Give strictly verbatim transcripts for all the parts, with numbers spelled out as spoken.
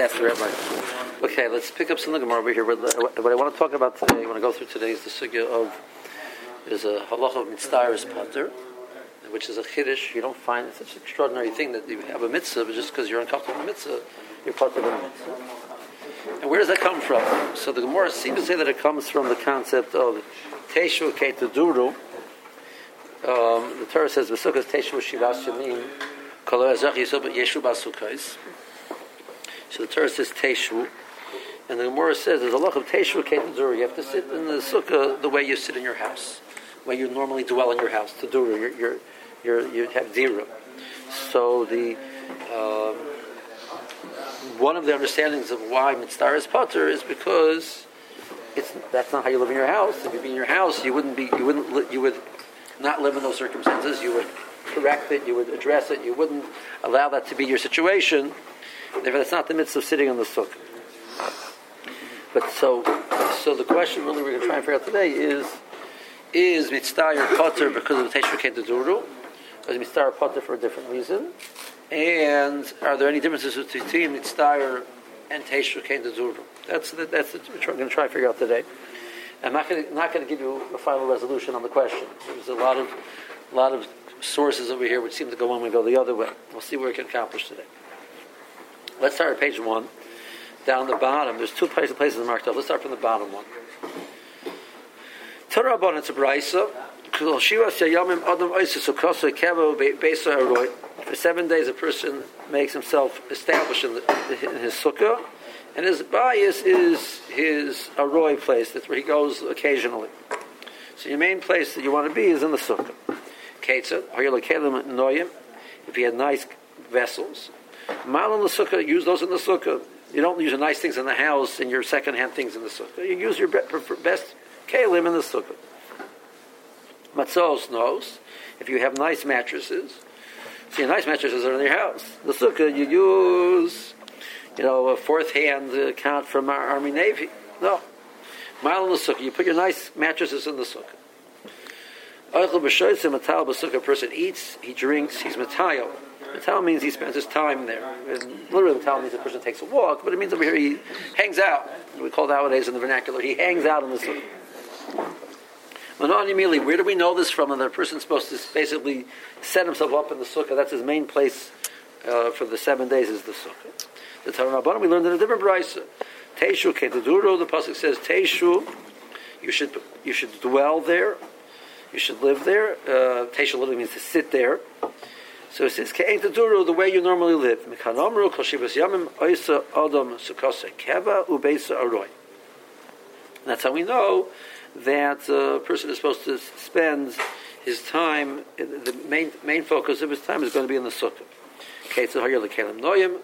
after Rabbi. Okay, let's pick up some of the Gemara over here. What I want to talk about today, when I go through today, is the sugya of is a halacha of mitzvah's pater, which is a chiddush. You don't find it's such an extraordinary thing that you have a mitzvah, but just because you're uncomfortable with a mitzvah, you're pater with a mitzvah. And where does that come from? So the Gemara seems to say that it comes from the concept of teshu ketuduru. Um, the Torah says v'sukkos teshu shivas yamim kol ha'ezach yeshu basukos. So the Torah says teshu, and the Gemara says there's a lot of teshu ketuduru. You have to sit in the sukkah the way you sit in your house, where you normally dwell in your house. Taduru, you're, you're, you're, you have dira. So the um, one of the understandings of why mitzvah is pater is because it's that's not how you live in your house. If you'd be in your house, you wouldn't be. You wouldn't. Li- you would. Not live in those circumstances. You would correct it, you would address it, you wouldn't allow that to be your situation. Therefore, that's not the midst of sitting on the sukkah. But so so the question really we're going to try and figure out today is is mitzvah or potter because of the Teshuvah came to Duru? Or is mitzvah or potter for a different reason? And are there any differences between mitzvah and Teshuvah came to Duru? That's the, that's what we're going to try and figure out today. I'm not going to, not going to give you a final resolution on the question. There's a lot of lot of sources over here which seem to go one way and go the other way. We'll see what we can accomplish today. Let's start at page one. Down the bottom, there's two places marked up. Let's start from the bottom one. Torah bon, it's a b'raisa. For seven days a person makes himself established in, the, in his sukkah. And his bias is his aroi place. That's where he goes occasionally. So your main place that you want to be is in the sukkah. If you had nice vessels, mal in the sukkah, use those in the sukkah. You don't use the nice things in the house and your second-hand things in the sukkah. You use your best kalim in the sukkah. Matzos knows. If you have nice mattresses, so your nice mattresses are in your house. The sukkah you use. You know, a fourth-hand uh, count from our Army Navy. No. Mile in the sukkah. You put your nice mattresses in the sukkah. A person eats, he drinks, he's matayel. Matayel means he spends his time there. Literally, matayel means a person takes a walk, but it means over here he hangs out. We call nowadays in the vernacular, he hangs out in the sukkah. Manani, where do we know this from? And the person's supposed to basically set himself up in the sukkah. That's his main place uh, for the seven days is the sukkah. The Torah Rabbanim, we learned in a different brisa. Teishu ketaduro, the pasuk says teishu, you should you should dwell there, you should live there. Uh, teishu literally means to sit there. So it says ketaduro, the way you normally live. Mekanomru koshivas yamim oisa adam sukase keva ubeisa aroy. That's how we know that a person is supposed to spend his time. The main main focus of his time is going to be in the sukkah. Ketzah hayir lekelim noyim.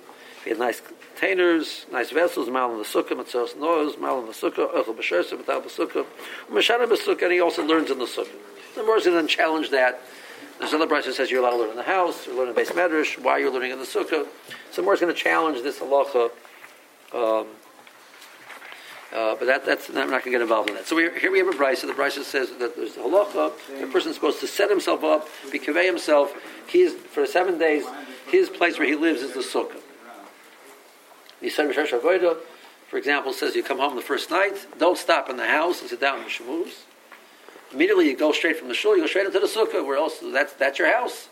He had nice containers, nice vessels, mal in the sukkah, matzos noz, mal in the sukkah, ochel b'shersa, matal b'sukkah, mashana b'sukkah, and he also learns in the sukkah. The Gemara then challenge that. There's another brisa that says you're allowed to learn in the house, you're learning base medrash, why you're learning in the sukkah. So the Gemara going to challenge this halacha, um, uh, but that, that's I'm not going to get involved in that. So we, here we have a brisa. The brisa says that there's a halacha. The person's supposed to set himself up, be convey himself. He is for seven days. His place where he lives is the sukkah. For example, says you come home the first night, don't stop in the house and sit down and shmuz. Immediately you go straight from the shul, you go straight into the sukkah, where else that's that's your house.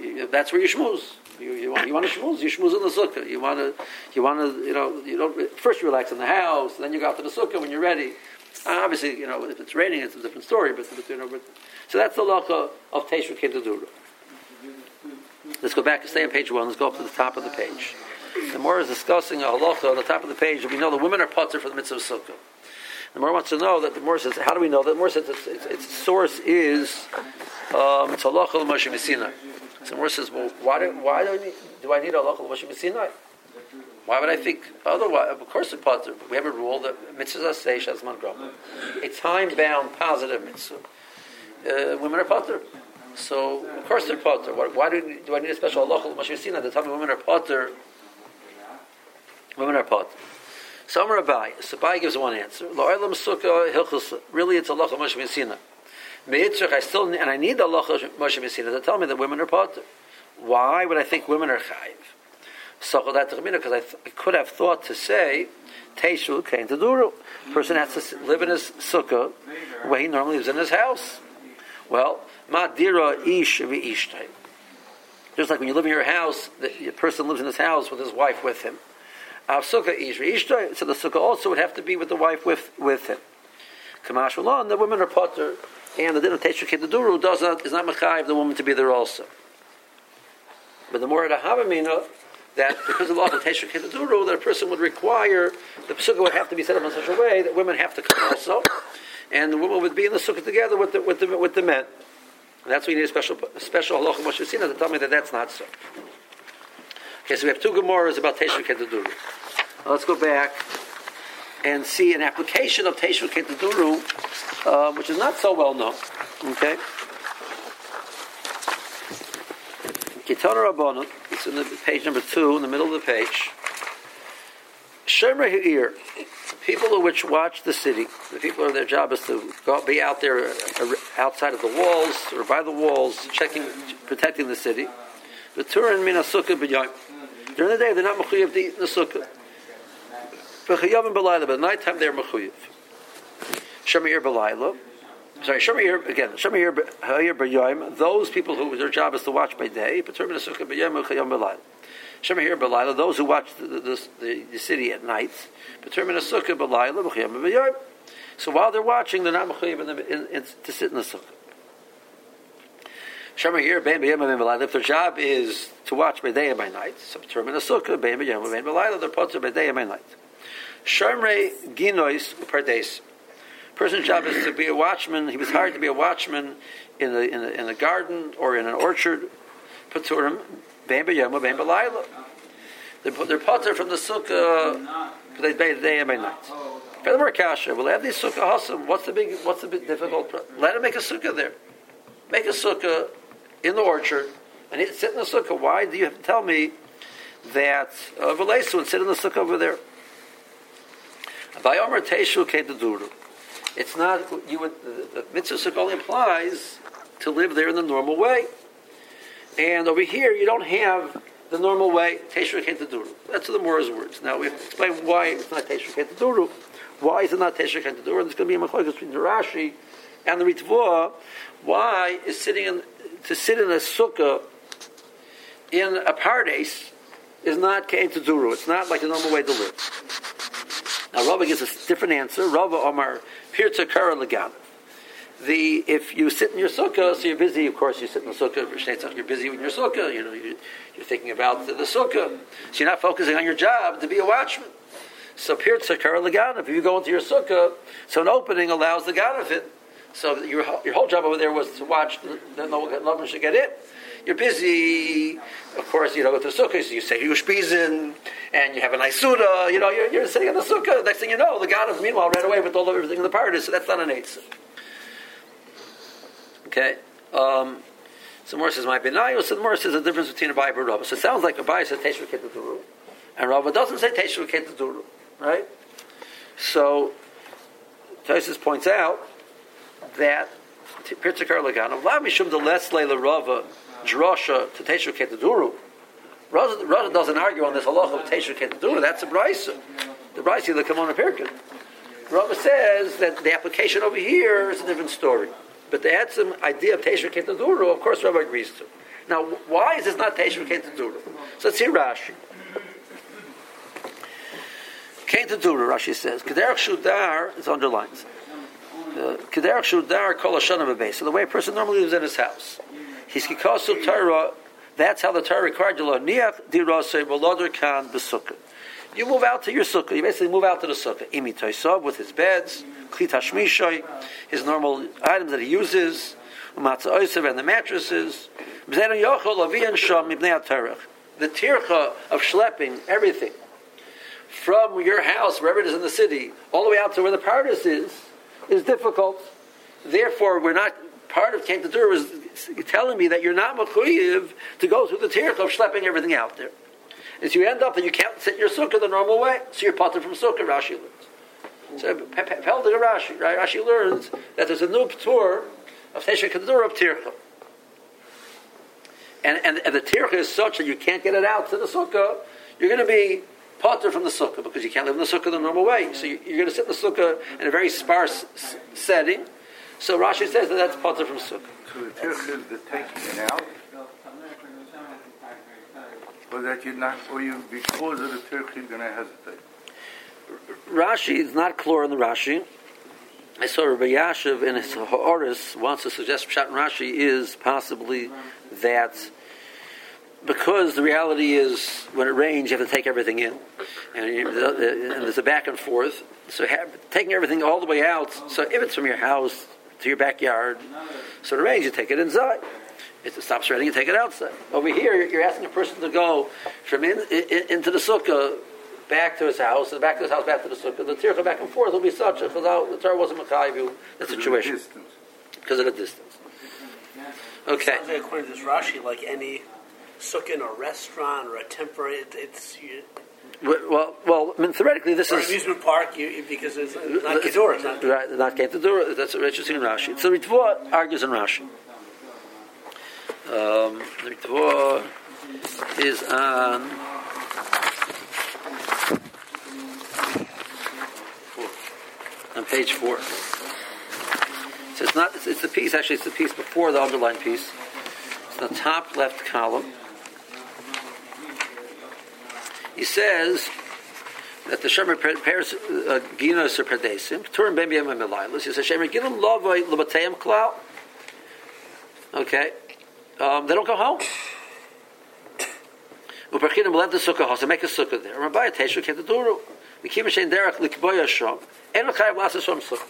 You, that's where you shmuz. You, you want you want to shmuz, you shmuz in the sukkah. You want to you want to you know you don't first you relax in the house, then you go out to the sukkah when you're ready. And obviously, you know if it's raining, it's a different story. But you know, but, so that's the halacha of Teishu Keduduru. Let's go back, stay on page one. Let's go up to the top of the page. The Gemara is discussing a halacha on the top of the page. We know the women are potter for the mitzvah of sukkah. The Gemara wants to know that the Gemara says, how do we know that? The Gemara says its, its, its source is um, it's halacha l'Moshe Missinai. So the Gemara says, well, why do why do I need, do I need a halacha l'Moshe Missinai? Why would I think otherwise? Of course, it's potter. We have a rule that mitzvahs are seish asman grama, a time-bound positive mitzvah. Uh, women are potter. So of course they're potter. Why, why do do I need a special halacha l'Moshe Missinai to tell me women are potter? Women are pot. Some are Abai. So Abai gives one answer. Lo'elam sukkah hilchus. Really, it's halacha Moshe Messina. Meitzrich. I still and I need the halacha Moshe Messina to tell me that women are pot. Why would I think women are chayv? because I, th- I could have thought to say Teishu Kain Taduru. Person has to live in his sukkah where he normally lives in his house. Well, Madira Ish V'Ishtai. Just like when you live in your house, the person lives in his house with his wife with him. Av Sukkah Ish V'Ishtai. So the sukkah also would have to be with the wife with with him. Kamash V'Lon. The women are potter, and the din of Teishu Kain Taduru does not is not mechayiv the woman to be there also. But the more Havamina. That because of the law of Teishu Kain Taduru, that a person would require, the sukkah would have to be set up in such a way that women have to come also, and the women would be in the sukkah together with the with the with the men. And that's why you need a special special halacha mashusina to tell me that that's not so. Okay, so we have two Gemaras about Teishu Kain Taduru. Now let's go back and see an application of Teishu Kain Taduru, uh, which is not so well known. Okay. Kitana Rabbanah, it's in the page number two, in the middle of the page. Shemrei Ha'ir, people which watch the city, the people who their job is to go, be out there outside of the walls or by the walls, checking, protecting the city. V'turin min ha'sukkah b'yom. During the day, they're not mechuyev to eat in the sukkah. V'chayavim b'layla, but at night time they're mechuyev. Shemrei Ha'ir b'layla. Sorry, Shemir again. Shemir Ha'ir b'yom. Those people who their job is to watch by day, Patermin Sukkah b'yom u'chayom b'layla. Shemir Ha'ir b'layla. Those who watch the, the, the, the city at night, Patermin Sukkah b'layla u'chayom b'yom. So while they're watching, they're not mechayiv to sit in the sukkah. Shemir Ha'ir b'yom b'layla. If their job is to watch by day and by night, so Patermin Sukkah b'yom b'layla. They're potter by day and by night. Shemrei Ginois u'pardes. Person's job is to be a watchman. He was hired to be a watchman in the in a, in a garden or in an orchard. Paturim bein b'yom u'bein b'layla. They're potter from the sukkah by day and by night. Furthermore, kasha, we'll have these sukkah hasim. What's the big? What's the big difficult problem? Let him make a sukkah there. Make a sukkah in the orchard and sit in the sukkah. Why do you have to tell me that uh, v'leisu and sit in the sukkah over there? Vayomer teishu kain taduru. It's not, you would, the mitzvah sukkah only applies to live there in the normal way. And over here, you don't have the normal way, Teishu Kain Taduru. That's the Morah's words. Now, we have to explain why it's not Teishu Kain Taduru. Why is it not Teishu Kain Taduru? And there's going to be a machlokes between the Rashi and the Ritva. Why is sitting in, to sit in a sukkah in a pardes is not Kain Taduru. It's not like the normal way to live. Now, Rava gives a different answer. Rava Omar. The if you sit in your sukkah, so you're busy. Of course, you sit in the sukkah. You're busy with your sukkah. You know, you're, you're thinking about the, the sukkah. So you're not focusing on your job to be a watchman. So pirtza kara l'ganav. If you go into your sukkah, so an opening allows the ganav in. So your your whole job over there was to watch that no one should get in. You're busy, of course. You know, with the sukkah, so you say your shpizin, and you have a nice suda. You know, you're, you're sitting in the sukkah. Next thing you know, the ganav meanwhile ran away with all of everything in the paradise. So that's not an eitzah. Okay. Um, so Morah says my benayu. So Morah says the difference between a Abaye and Rava. So it sounds like Abaye says teishu kain taduru, and Rava doesn't say teishu kain taduru, right? So Tosfos points out that pirtza kara l'ganav la mishum d'leslei l'Rava. Drasha to Teishu Kain Taduru. Rava doesn't argue on this halacha of Teishu Kain Taduru. That's a brisa. The brisa that come on a pirkin. Rava says that the application over here is a different story. But they had some idea of Teishu Kain Taduru. Of course, Rava agrees to. Now, why is this not Teishu Kain Taduru? So let's see Rashi. Kain Taduru, Rashi says. Kederach Shudar is underlined. Kederach Shudar kol hashana b'beis. So the way a person normally lives in his house. Hiskikasu Torah, that's how the Torah required you. You move out to your sukkah. You basically move out to the sukkah. Imi toisov with his beds, kli tashmishoi, his normal items that he uses, umatzah oisav and the mattresses. The tircha of schlepping everything from your house, wherever it is in the city, all the way out to where the paradise is, is difficult. Therefore, we're not. Part of Kain Taduru is telling me that you're not mechuyev to go through the tircha of schlepping everything out there. And so you end up that you can't sit in your sukkah the normal way, so you're potter from sukkah, Rashi learns. So Peldiga Rashi, right? Rashi learns that there's a new p'tur of Teishu Kain Taduru of tircha. And, and, and the tircha is such that you can't get it out to the sukkah, you're going to be potter from the sukkah, because you can't live in the sukkah the normal way. So you're going to sit in the sukkah in a very sparse setting. So Rashi says that that's potter from sukkah. So the trick is the taking it out. Or that you're not, or you, because of the Turk, you're going to hesitate. Rashi is not clear on the Rashi. I saw Rabbi Yashiv in his Ha'aris wants to suggest Pshat and Rashi is possibly that because the reality is when it rains, you have to take everything in. And, you, and there's a back and forth. So have, taking everything all the way out, so if it's from your house to your backyard, so it rains, you take it inside. It stops raining, you take it outside. Over here, you're asking a person to go from in, in, into the sukkah back to his house, and back to his house, back to the sukkah. The tircha back and forth will be such a chazal. The Torah wasn't makayv that situation because of the distance. Okay. Sounds like according to this Rashi, like any sukkah in a restaurant or a temporary, it, it's. You, Well, well, I mean, theoretically, this or is amusement park you, because it's not kedorah. It's not, right, not kedorah. That's interesting in Rashi. So Ritva argues in Rashi. Um, the Ritva is on on page four. So it's not. It's, it's the piece. Actually, it's the piece before the underlined piece. It's the top left column. He says that the Shemer prepares ginos or perdesim. Keturim ben biyam milaylus. He says Shemer ginom lovay lebateim klal. Okay. Um, they don't go home. Uperchinim led the sukkah house and make a sukkah there. Rabbi Teshu came to Duru. We keep Hashem derech likboya shom and l'chayim lasses from sukkah.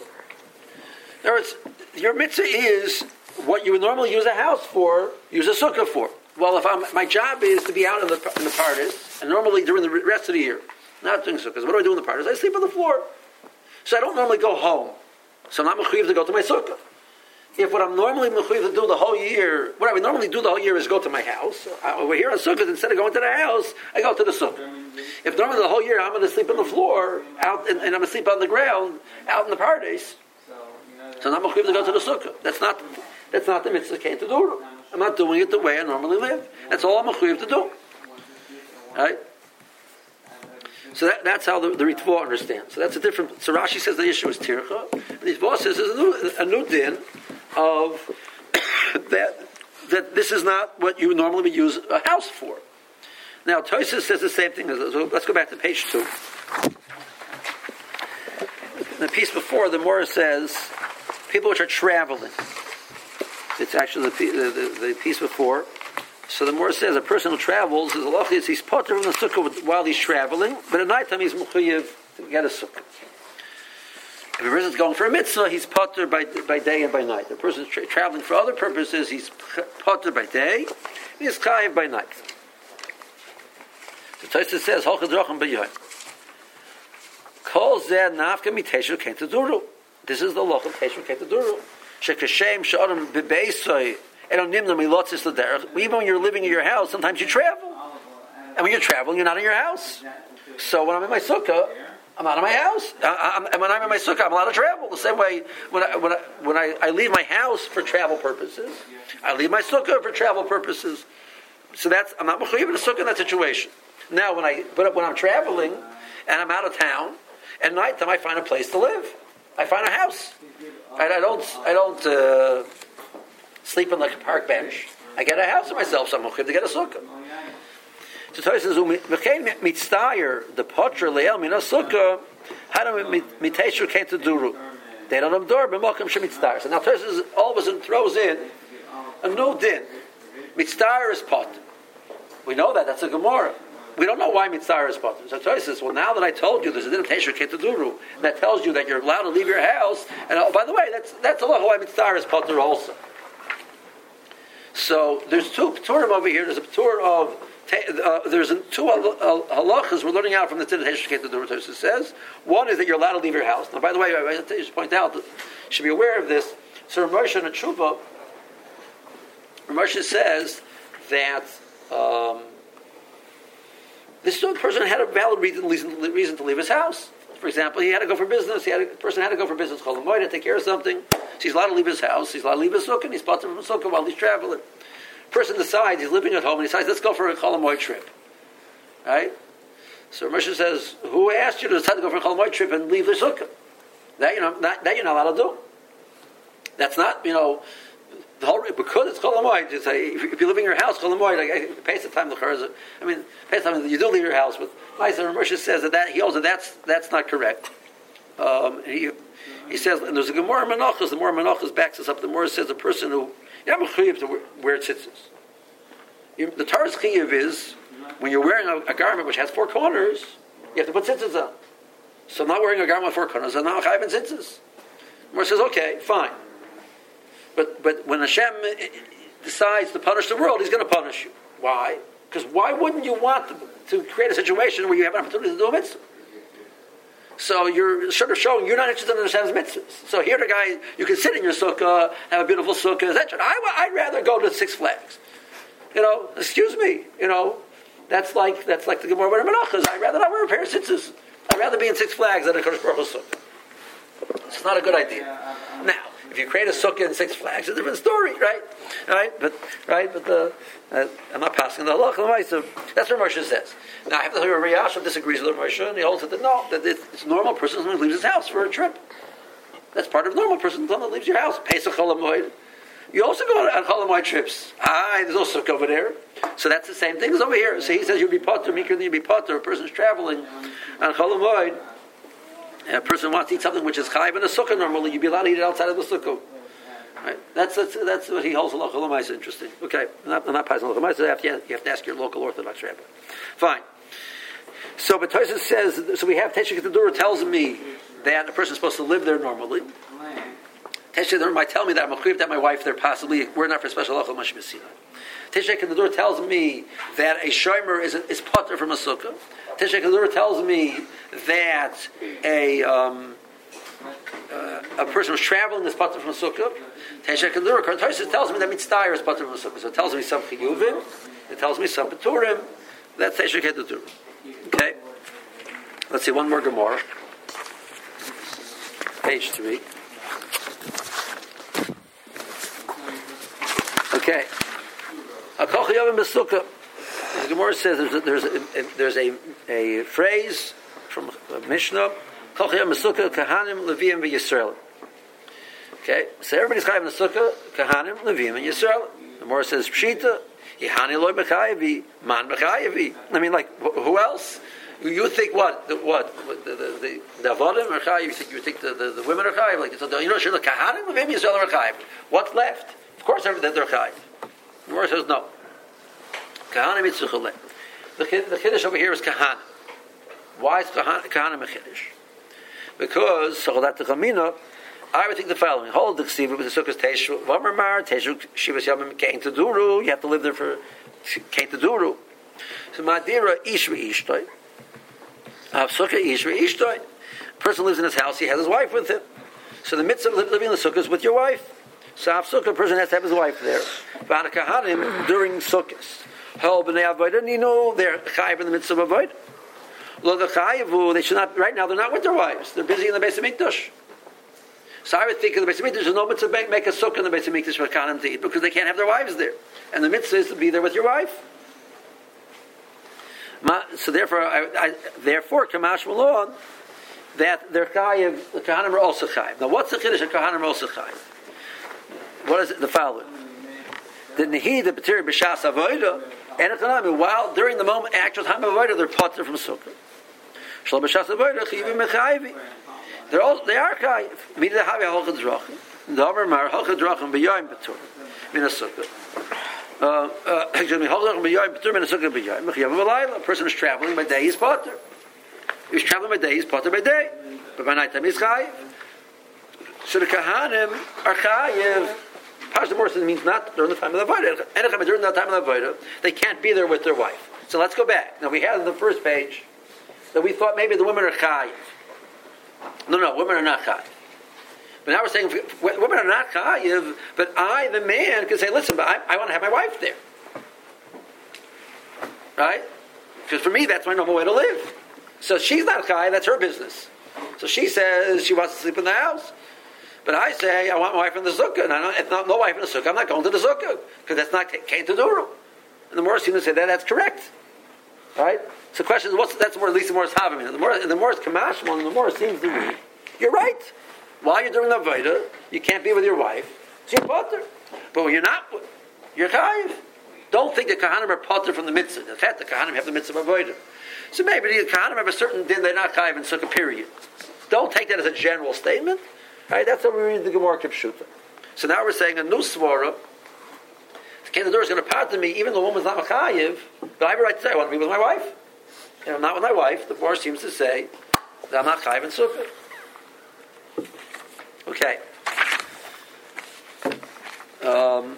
In other words, your mitzvah is what you would normally use a house for. Use a sukkah for. Well, if I'm, my job is to be out in the in the pardes, and normally during the rest of the year, not doing sukkahs. What do I do in the pardes? I sleep on the floor, so I don't normally go home. So I'm not mechuyev to go to my sukkah. If what I'm normally mechuyev to do the whole year, what I would normally do the whole year is go to my house. I, over here on sukkahs, instead of going to the house, I go to the sukkah. If normally the whole year I'm going to sleep on the floor, out and, and I'm going to sleep on the ground, out in the pardes, so I'm not mechuyev to go to the sukkah. That's not that's not the mitzvah came to do. I'm not doing it the way I normally live. That's all I'm mechuyev to do. Right? So that, that's how the, the Ritva understands. So that's a different... So Rashi says the issue is tircha. The Ritva says there's a new, a new din of that that this is not what you normally would use a house for. Now, Tosfos says the same thing. So let's go back to page two. The piece before, the Mora says, people which are traveling... It's actually the, the, the, the piece before. So the Mora says a person who travels is halacha is he's potter from the sukkah while he's traveling, but at night time he's mechuyev to get a sukkah. If a person's going for a mitzvah, he's potter by by day and by night. If a person's tra- traveling for other purposes, he's potter by day, and he's chayev by night. So Tosfos says halachas drachim b'yom. Kol zeh nafka miteshu ketaduru. This is the halacha of teshu ketaduru. Even when you're living in your house, sometimes you travel. And when you're traveling, you're not in your house. So when I'm in my sukkah, I'm out of my house. I'm, and when I'm in my sukkah, I'm allowed to travel. The same way, when I, when I, when I, I leave my house for travel purposes, I leave my sukkah for travel purposes. So that's, I'm not mechuyev in a sukkah in that situation. Now, when I, but when I'm traveling, and I'm out of town, at night time I find a place to live. I find a house. I, I don't. I don't uh, sleep on like a park bench. I get a house for myself. So I'm okay to get a sukkah. So Torah says, "V'chein mitstayer the potter le'el mina sukkah hadam miteshu came to duru. They don't adore b'malkim shemitstayer." So now Torah says, all of a sudden throws in a new din. Mitstayer is potter. We know that. That's a Gemara. We don't know why mitzvah is potter. So Torah says, well, now that I told you there's a din of teshu ketaduru, and that tells you that you're allowed to leave your house, and oh, by the way, that's that's a lot why mitzvah is potter also. So there's two pturim over here. There's a ptur of, uh, there's two halachas we're learning out from the din of teshu ketaduru, Torah says. One is that you're allowed to leave your house. Now, by the way, I should point out, you should be aware of this. So Ramesh and Achuba, Ramesh says that, um, this person had a valid reason to leave his house. For example, he had to go for business. He had a person had to go for business, call him to take care of something. So he's allowed to leave his house. He's allowed to leave his sukkah. He's potter from sukkah while he's traveling. Person decides he's living at home and he decides let's go for a chol hamoed trip, right? So Moshe says, who asked you to decide to go for a Chol Moed trip and leave the sukkah? That, you know, not, that you're not allowed to do. That's not, you know, the whole, because it's Chol Moed, you say, if you live in your house, Chol Moed, like, pay some time, I mean, pay some time, you do leave your house, but Moshe says that, that he holds that that's, that's not correct. Um, he, he says, and there's a Gemara Menachos, the Gemara Menachos backs us up, the Gemara says a person who, you're not mechuyev to wear tzitzis. The Torah's chiyav is, when you're wearing a, a garment which has four corners, you have to put tzitzis on. So I'm not wearing a garment with four corners, I'm not chayav in tzitzis. The Gemara says, okay, fine. But but when Hashem decides to punish the world, He's going to punish you. Why? Because why wouldn't you want to, to create a situation where you have an opportunity to do a mitzvah? So you're sort of showing you're not interested in Hashem's mitzvahs. So here the guy, you can sit in your sukkah, have a beautiful sukkah, et cetera. I, I'd rather go to Six Flags. You know, excuse me. You know, that's like that's like the Gemara with the Menachos. I'd rather not wear a pair of tzitzis. I'd rather be in Six Flags than a Kodesh Baruch Hu sukkah. It's not a good idea. Now, if you create a sukkah in Six Flags, it's a different story, right? Right? But right, but the uh, I'm not passing the halacha. So that's what Moshe says. Now I have to hear a Riyashov disagrees with Moshe, and he holds it that no, that it's, it's a normal person who leaves his house for a trip. That's part of a normal person that leaves your house. Pesach Chol Moed. You also go on Chol Moed trips. Ah, there's no sukkah over there. So that's the same thing as over here. So he says you'll be potter, meeker than you'll be potter. A person's traveling on Chol Moed. And a person wants to eat something which is chayav in a sukkah normally, you'd be allowed to eat it outside of the sukkah. Right? That's, that's that's what he holds halacha l'maisa. Interesting. Okay, I'm not, I'm not passing halacha l'maisa. You have, to, you have to ask your local Orthodox rabbi. Fine. So, but Tosfos says, so we have Teshuvah Kedorah tells me that a person's supposed to live there normally. Teshuvah Kedorah might tell me that I'm a mechuyev that my wife there possibly, we're not for special halacha l'maisa b'Sinai. Teshuvah Kedorah tells me that a shomer is, is potter from a sukkah. Teshuvah Kedorah tells me that a um, uh, a person who's traveling is potter from a sukkah. Teshuvah Kedorah tells me that mitzdayer is potter from a sukkah. So it tells me some chiyuvim, it tells me some peturim. That's Teshuvah Kedorah. Okay, let's see one more Gemara. Page three. Okay, a kol chiyuvim b'sukkah. The Gemara says there's a, there's, a, there's a, a phrase from Mishnah, Kol Chiyuvim B'Sukkah, Kahanim, Levim, V'Yisraelim. Okay, so everybody's chayav in the sukkah, Kahanim, Levim, and Yisraelim. The Gemara says Pshita, Yehani Loi Mechayevi, Man Mechayevi. I mean, like who else? You think what? The, what the the the Avodim are chayav? You think you think the the, the women are chayav? Like so the, you know, Shila Kahanim, Levim, Yisraelim are chayav. What's left? Of course, they're chayav. The Gemara says no. Kahanim Mitzuchale. The Kiddush over here is Kahanim. Why is Kahanim a Kiddush? Because, Sachadat Chamina, I would think the following. Hold the Ksiva with the Sukkah's Teshu, Vamramar, Teshu, Shivas Yamim, Kain Taduru. You have to live there for Kain Taduru. So, Madira, Ishri Ishtoi. Sukkah, Ishri Ishtoi. A person lives in his house, he has his wife with him. So, the mitzvah of living in the Sukkah is with your wife. So, Sukkah, a person has to have his wife there. Vana Kahanim during Sukkahs. Hell b'nei avodah nino, they're chayiv in the midst of avodah. Lo d'chayivu, they should not. Right now, they're not with their wives. They're busy in the Beis Hamikdash. So I would think in the Beis Hamikdash, there's no mitzvah to make a sukkah in the Beis Hamikdash for Kahanim to eat because they can't have their wives there, and the mitzvah is to be there with your wife. So therefore, I, I, therefore, kamash malon that their chayiv, the Kahanim are also chayiv. Now, what's the chiddush of Kahanim are also chayiv? What is it? The following. The nehi, the b'tiri b'shas avodah. And economy, while during the moment, actual time of avodah, they're potter from sukkah. Shlo b'shas avodah chiyuvim mechayivi. They're all they are chayiv. Meaning they have a halachah drachim. The Amar Mar halachah drachim b'yayim b'tur min a sukkah. Excuse me, halachah drachim b'yayim b'tur min a sukkah b'yayim. Mechiyavim b'layla. A person is traveling by day, he's potter. If he's traveling by day, he's potter by day, but by night time he's chayiv. So the kahanim are chayiv. Pasha Morrison means not during the time of the Avodah. Enochem during the time of the Avodah, they can't be there with their wife. So let's go back. Now we had on the first page that we thought maybe the women are chayiv. No, no, women are not chayiv. But now we're saying women are not chayiv, but I, the man, can say, listen, but I, I want to have my wife there. Right? Because for me, that's my normal way to live. So she's not chayiv, that's her business. So she says she wants to sleep in the house. But I say, I want my wife in the sukkah, and I don't, if not no wife in the sukkah, I'm not going to the sukkah, because that's not kain taduru. And the Morris seems to say that that's correct. Right? So the question is, what's that's more at least the more is having the more the more is kamashmon, and the more it seems to me you're right. While you're doing the avoda, you can't be with your wife, so you're potter. But when you're not, you're chayiv. Don't think the kahanim are potter from the mitzvah. In fact, the kahanim have the mitzvah of avoda. So maybe the kahanim have a certain din, they're not chayiv in sukkah, period. Don't take that as a general statement. Right? That's how we read the Gemara Kipshuta. So now we're saying a new svara. Can the door is going to pardon me, even though the woman's not machayiv, but I have a right to say I want to be with my wife. And I'm not with my wife. The Gemara seems to say that I'm not chayiv in sukkah. Okay. Um,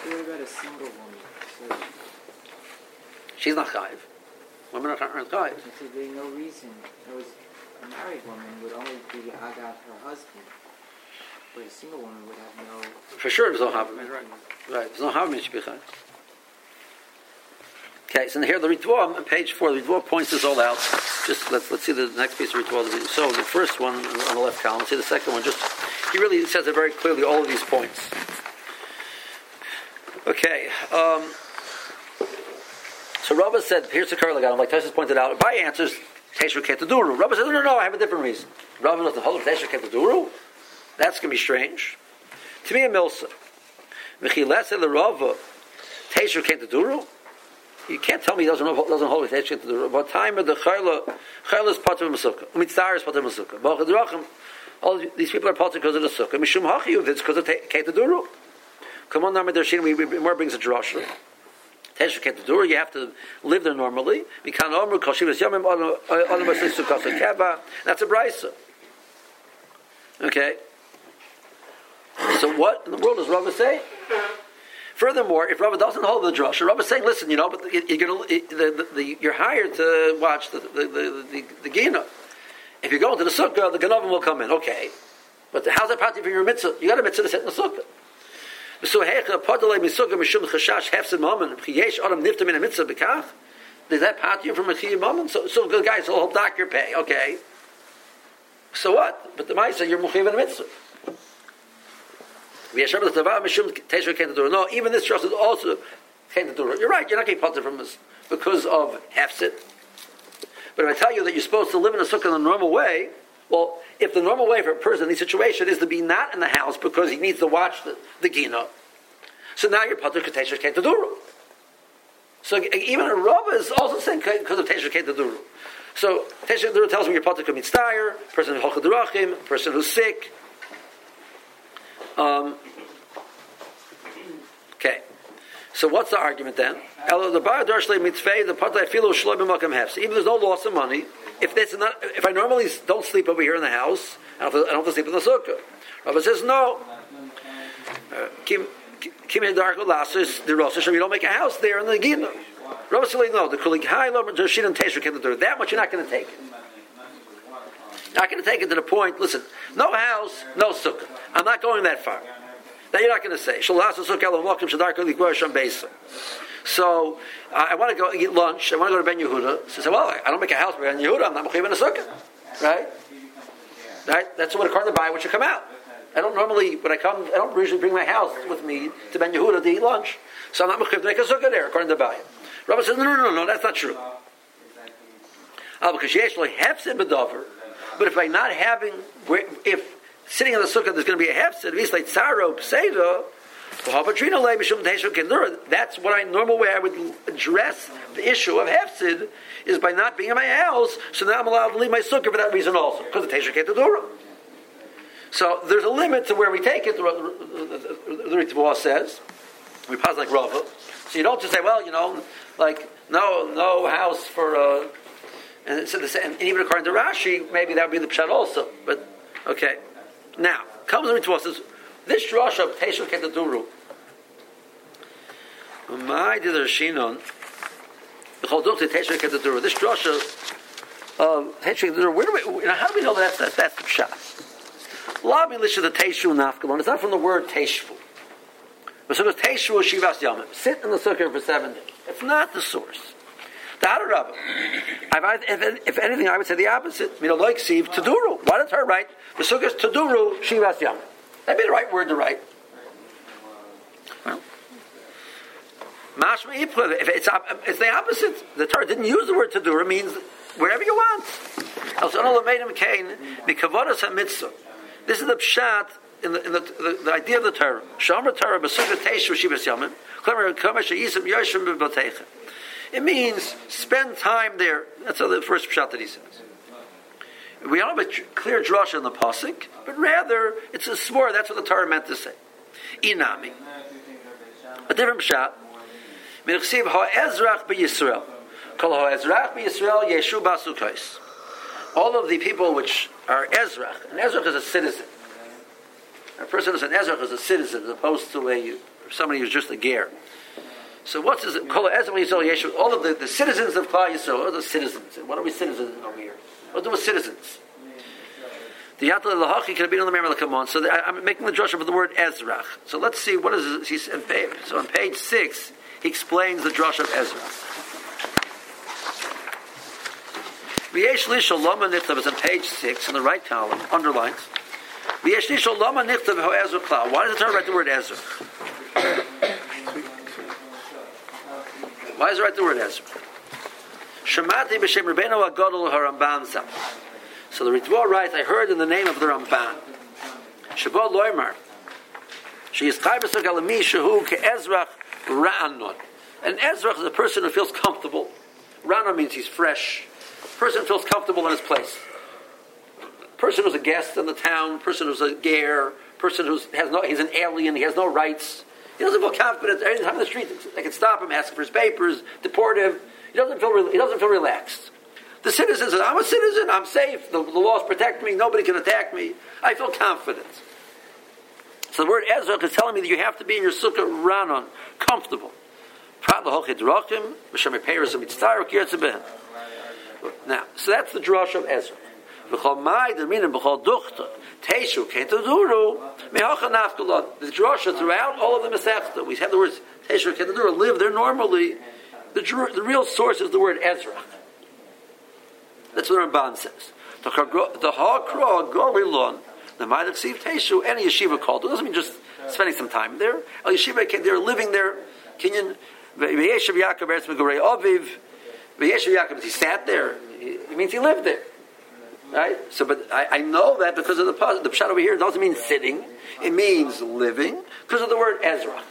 what about a single woman? She's not chayiv. Women are not chayiv. So there's no reason. There was a married woman would only be agav her husband, but a single woman would have no. For sure, there's no havamim, right? Right, there's no havamim should be chayiv. Okay, so here the Ritva on page four, the Ritva points this all out. Just let's let's see the next piece of Ritva. So the first one on the left column, see the second one. Just he really says it very clearly. All of these points. Okay, um, so Rava said, "Here's the curly guy." Like Tosfos pointed out, by answers Teshu Ketaduru. Rava said, "No, no, no. I have a different reason." Rava doesn't hold Teshu Ketaduru. That's going to be strange. To me, a milsa. Mechilesa the Rava Teshu Ketaduru. You can't tell me he doesn't doesn't hold it. What time of the chayla? Chayla is part of the sukkah. Umitzar is part of the sukkah. B'chad rachim. All these people are part of because of the sukkah. Mishum hachiyu. It's because of ketaduru. Come on, now Medarshin. We more brings a drasha. Teshu ketaduru. You have to live there normally. We can't omer koshivas yomim on on the sukkah keva. That's a brisa. Okay. So what in the world does Rava say? Furthermore, if Rava doesn't hold the drasha, Rava's saying, "Listen, you know, but you're, gonna, the, the, the, you're hired to watch the the the, the, the gina. If you go into the sukkah, the ganavim will come in. Okay, but how's that part of your mitzvah? You got a mitzvah to sit in the sukkah. So is that part of you from a chiyuv mammon? So, so good guys, I'll hold back your pay. Okay, so what? But the ma'aseh, you're mechuyev in a mitzvah." No, even this trust is also Ketadura. You're right, you're not getting potter from this because of Hefsit. But if I tell you that you're supposed to live in a sukkah in the normal way, well, if the normal way for a person in this situation is to be not in the house because he needs to watch the, the gina, so now you're potter because of Ketadura. So even a Rava is also saying because of Ketadura. So Ketadura tells me you're potter because of Mitzdayer, person who's Hochadrachim, person who's sick. Um, okay, so what's the argument then? Even if there's no loss of money, if that's not, if I normally don't sleep over here in the house, I don't have to sleep in the sukkah. Rava says no. You don't make a house there in the gina. Rava says no. That much you're not going to take it. Not going to take it to the point. Listen, no house, no sukkah. I'm not going that far. Now you're not going to say. So uh, I want to go eat lunch. I want to go to Ben Yehuda. So I say, well, I don't make a house for Ben Yehuda. I'm not mechuyev in a sukkah, right? Right. That's what according to the Bible should come out. I don't normally when I come. I don't usually bring my house with me to Ben Yehuda to eat lunch. So I'm not mechuyev to make a sukkah there according to the Bible. Rabbi says, no, no, no, no, that's not true. Because you actually have said bedaver. But if by not having, if sitting in the sukkah there's going to be a hefset, at least like tzaro pseido, that's what I normal way I would address the issue of hefset is by not being in my house. So now I'm allowed to leave my sukkah for that reason also because of teshu ketadura. So there's a limit to where we take it. The Ritva says we pass like Rava. So you don't just say, well, you know, like no, no house for. Uh, And, so this, and even according to Rashi, maybe that would be the pshat also. But okay, now comes to us says, this drush of Teshu Ketaduru. My dear Shinon, the Choduk to Teshu Ketaduru. This drush of Teshu Ketaduru. Where do we? You know, how do we know that that's, that's the pshat? Lobby lishes the Teshu Nafkalon. It's not from the word Teshu. But so Teshu Shivas Yamim. Sit in the sukkah for seven days. It's not the source. If anything, I would say the opposite. Like Siv Taduru. Why does her write? The sukkah is Taduru Shivas Yamim. That'd be the right word to write. Mashma Ipla, if it's, it's the opposite. The Torah didn't use the word Tadura, means wherever you want. This is the pshat in the, in the, the, the idea of the Torah. It means spend time there. That's the first pshat that he says. We don't have a clear drasha in the pasuk, but rather it's a svor. That's what the Torah meant to say. Inami, a different pshat. Minchsiv ha'ezrach b'Yisrael, kol ha'ezrach b'Yisrael yeshu basukos. All of the people which are ezrach, and ezrach is a citizen. A person who's an ezrach is a citizen, as opposed to a somebody who's just a ger. So what's his kol ha'ezrach b'Yisrael yeshu? All of the, the citizens of Klal Yisrael are the citizens. What are we citizens over here? What do citizens? The Yatla Lahachi could have been on the Mermel Kamon. So I'm making the drasha for the word Ezrach. So let's see what is this. So on page six, he explains the drasha of Ezrach. V'yesh li shaloma nichtav is on page six in the right column, underlines. V'yesh li shaloma nichtav ho Ezrach klal. Why does the Torah write the word Ezrach? Why does it write the word Ezrach? So the Ritva writes, I heard in the name of the Ramban. Shabo Loimar. She is Kaibasuk Alami Shahu Ke Ezrach Ra'anon. And Ezrach is a person who feels comfortable. Ra'anon means he's fresh. A person who feels comfortable in his place. A person who's a guest in the town, a person who's a ger, a person who's has no he's an alien, he has no rights. He doesn't feel confident any time on the street. They can stop him, ask for his papers, deport him. He doesn't feel. He doesn't feel relaxed. The citizen says, "I'm a citizen. I'm safe. The, the laws protect me. Nobody can attack me. I feel confident." So the word Ezrach is telling me that you have to be in your sukkah ranon, comfortable. Now, so that's the drush of Ezrach. The drush throughout all of the Masechta. We have the words teshu ketadura. Live there normally. The, the real source is the word Ezrach. That's what Ramban says. The Ha'kra Golilon, the Ma'adat Siv Teshu, any yeshiva called. It doesn't mean just spending some time there. A yeshiva, they're living there. Kenyan, V'yeshav Yaakov, Eretz Megorei Aviv. V'yeshav Yaakov, he sat there. It means he lived there. Right? So, but I, I know that because of the pshat. The pshat over here doesn't mean sitting. It means living because of the word Ezrach.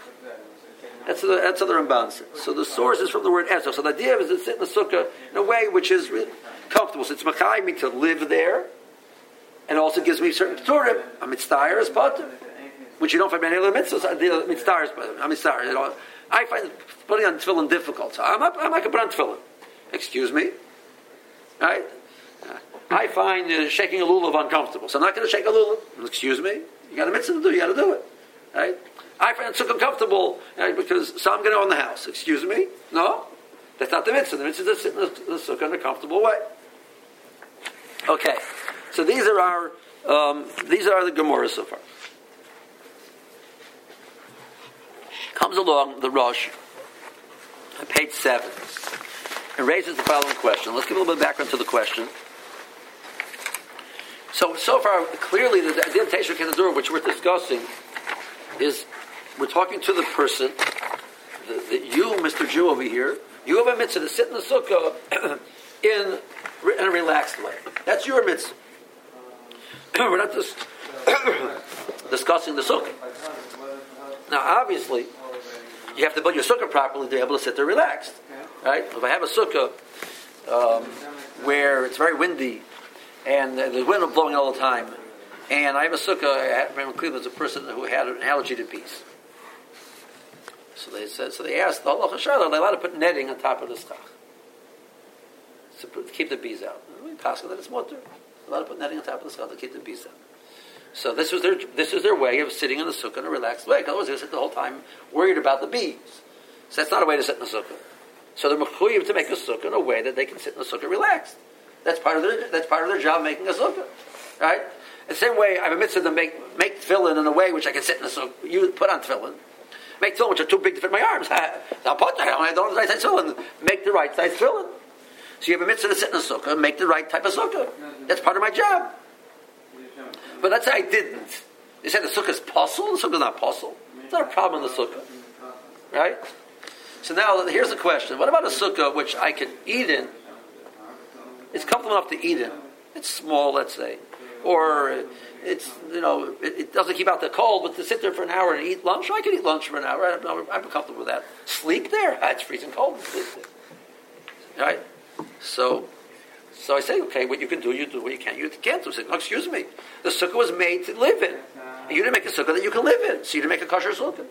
That's the that's other imbalance. So the source is from the word Ezrach. So the idea is to sit in the sukkah in a way which is really comfortable. So it's makai me to live there, and also gives me certain Torah. I'm mitzvah is potter, which you don't find many other mitzvahs. I'm mitzvah is potter. I'm mitzvah. You know, I find putting on tefillin difficult. So I'm up, I'm like a brand tefillin. Excuse me, right? I find uh, shaking a lulav uncomfortable. So I'm not going to shake a lulav. Excuse me. You got a mitzvah to do. You got to do it, right? I find it so uncomfortable right, because so I'm going to own the house. Excuse me? No? That's not the mitzvah. The mitzvah is to sit in the sukkah in a comfortable way. Okay. So these are our um, these are the Gemorahs so far. Comes along the Rosh on page seven and raises the following question. Let's give a little bit of background to the question. So, so far, clearly the idea of Teshu Ketadura, which we're discussing, is we're talking to the person, the, the, you, Mister Jew over here, you have a mitzvah to sit in the sukkah in, in a relaxed way. That's your mitzvah. We're not just discussing the sukkah. Now, obviously, you have to build your sukkah properly to be able to sit there relaxed. Right? If I have a sukkah um, where it's very windy and the wind is blowing all the time, and I have a sukkah, I remember Cleveland was a person who had an allergy to bees. So they said, so they asked, the halacha shayla, they're allowed to put netting on top of the schach to keep the bees out. In Pascha, that is mutter. They're allowed to put netting on top of the schach to keep the bees out. So this was their this was their way of sitting in the sukkah in a relaxed way. Otherwise, they sit the whole time worried about the bees. So that's not a way to sit in the sukkah. So they're mechuyev to make a sukkah in a way that they can sit in the sukkah relaxed. That's part of their that's part of their job making a sukkah, right? The same way I have a mitzvah to make make tefillin in a way which I can sit in the sukkah. You put on tefillin, make tefillin which are too big to fit my arms. I'll put that on. I don't have the right size tefillin. Make the right size tefillin. So you have a mitzvah to sit in the sukkah, make the right type of sukkah. That's part of my job. But let's say I didn't. They said the sukkah is possible. The sukkah is not possible. It's not a problem in the sukkah, right? So now here's the question. What about a sukkah which I can eat in? It's comfortable enough to eat in. It's small, let's say. Or it's, you know, it, it doesn't keep out the cold, but to sit there for an hour and eat lunch, I could eat lunch for an hour. I, I'm comfortable with that. Sleep there. It's freezing cold. Right? So so I say, okay, what you can do, you do. What you can't, you can't do. Say, no, excuse me. The sukkah was made to live in. And you didn't make a sukkah that you can live in. So you didn't make a kosher sukkah.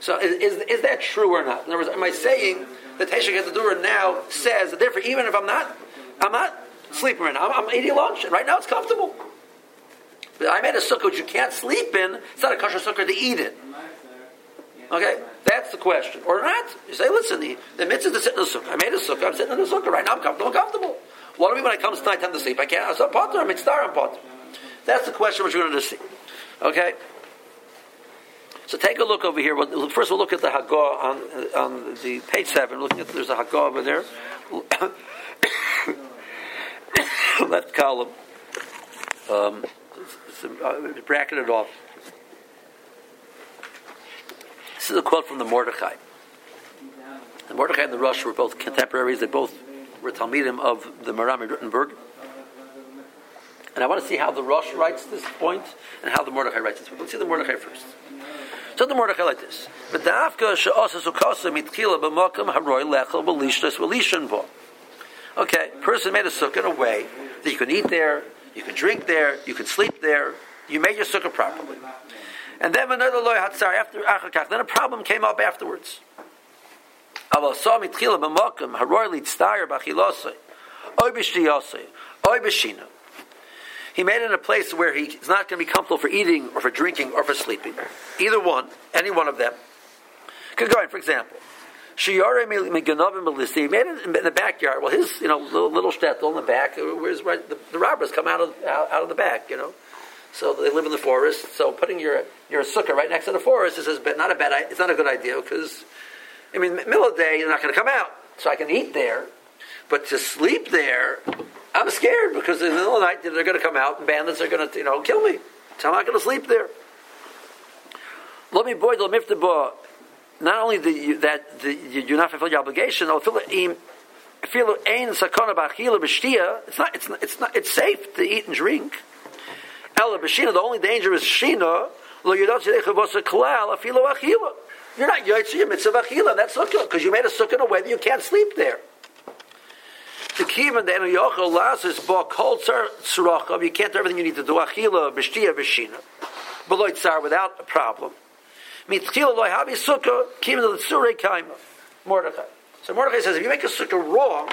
So is, is is that true or not? In other words, am I saying that Teshek HaTadura now says that therefore even if I'm not I'm not sleeping right now, I'm, I'm eating lunch and right now it's comfortable. But I made a sukkah which you can't sleep in, it's not a kosher sukkah to eat in. Okay? That's the question. Or not. You say, listen, the, the mitzvah is to sit in a sukkah. I made a sukkah, I'm sitting in a sukkah right now, I'm comfortable, I'm comfortable. What do we when it comes to night time to sleep? I can't I'm potter, I'm star, I'm potter. That's the question which we're going to see. Okay? So take a look over here. First, we'll look at the Haggah on, on the page seven. Looking at there's a Haggah over there, left column, um, it's, it's, uh, bracketed off. This is a quote from the Mordechai. The Mordechai and the Rosh were both contemporaries. They both were Talmidim of the Maram in Wittenberg. And I want to see how the Rosh writes this point and how the Mordechai writes this point. Let's see the Mordechai first. So the Mordechai like this. Okay, person made a sukkah in a way that you can eat there, you can drink there, you can sleep there. You made your sukkah properly. And then another loy hatzar after then a problem came up afterwards. He made it in a place where he's not going to be comfortable for eating or for drinking or for sleeping. Either one, any one of them. Could go in, for example. He made it in the backyard. Well, his you know little, little shtetl in the back, where's right, the, the robbers come out of out, out of the back, you know. So they live in the forest. So putting your your sukkah right next to the forest is not a bad. It's not a good idea because, I mean, middle of the day you're not going to come out. So I can eat there, but to sleep there. I'm scared because in the middle of the night they're going to come out and bandits are going to, you know, kill me. So I'm not going to sleep there. Let me boy the miftah. Not only the, that the, you do not fulfill your obligation, it's not, it's not, it's not, it's safe to eat and drink. The only danger is shina. You're not yotzei your mitzvah achila. That's sukkah because you made a sukkah in a way that you can't sleep there. You can't do everything you need to do. Achila, b'shtia, b'shina. B'loy tzar, without a problem. Mordechai. So Mordechai says, if you make a sukkah wrong,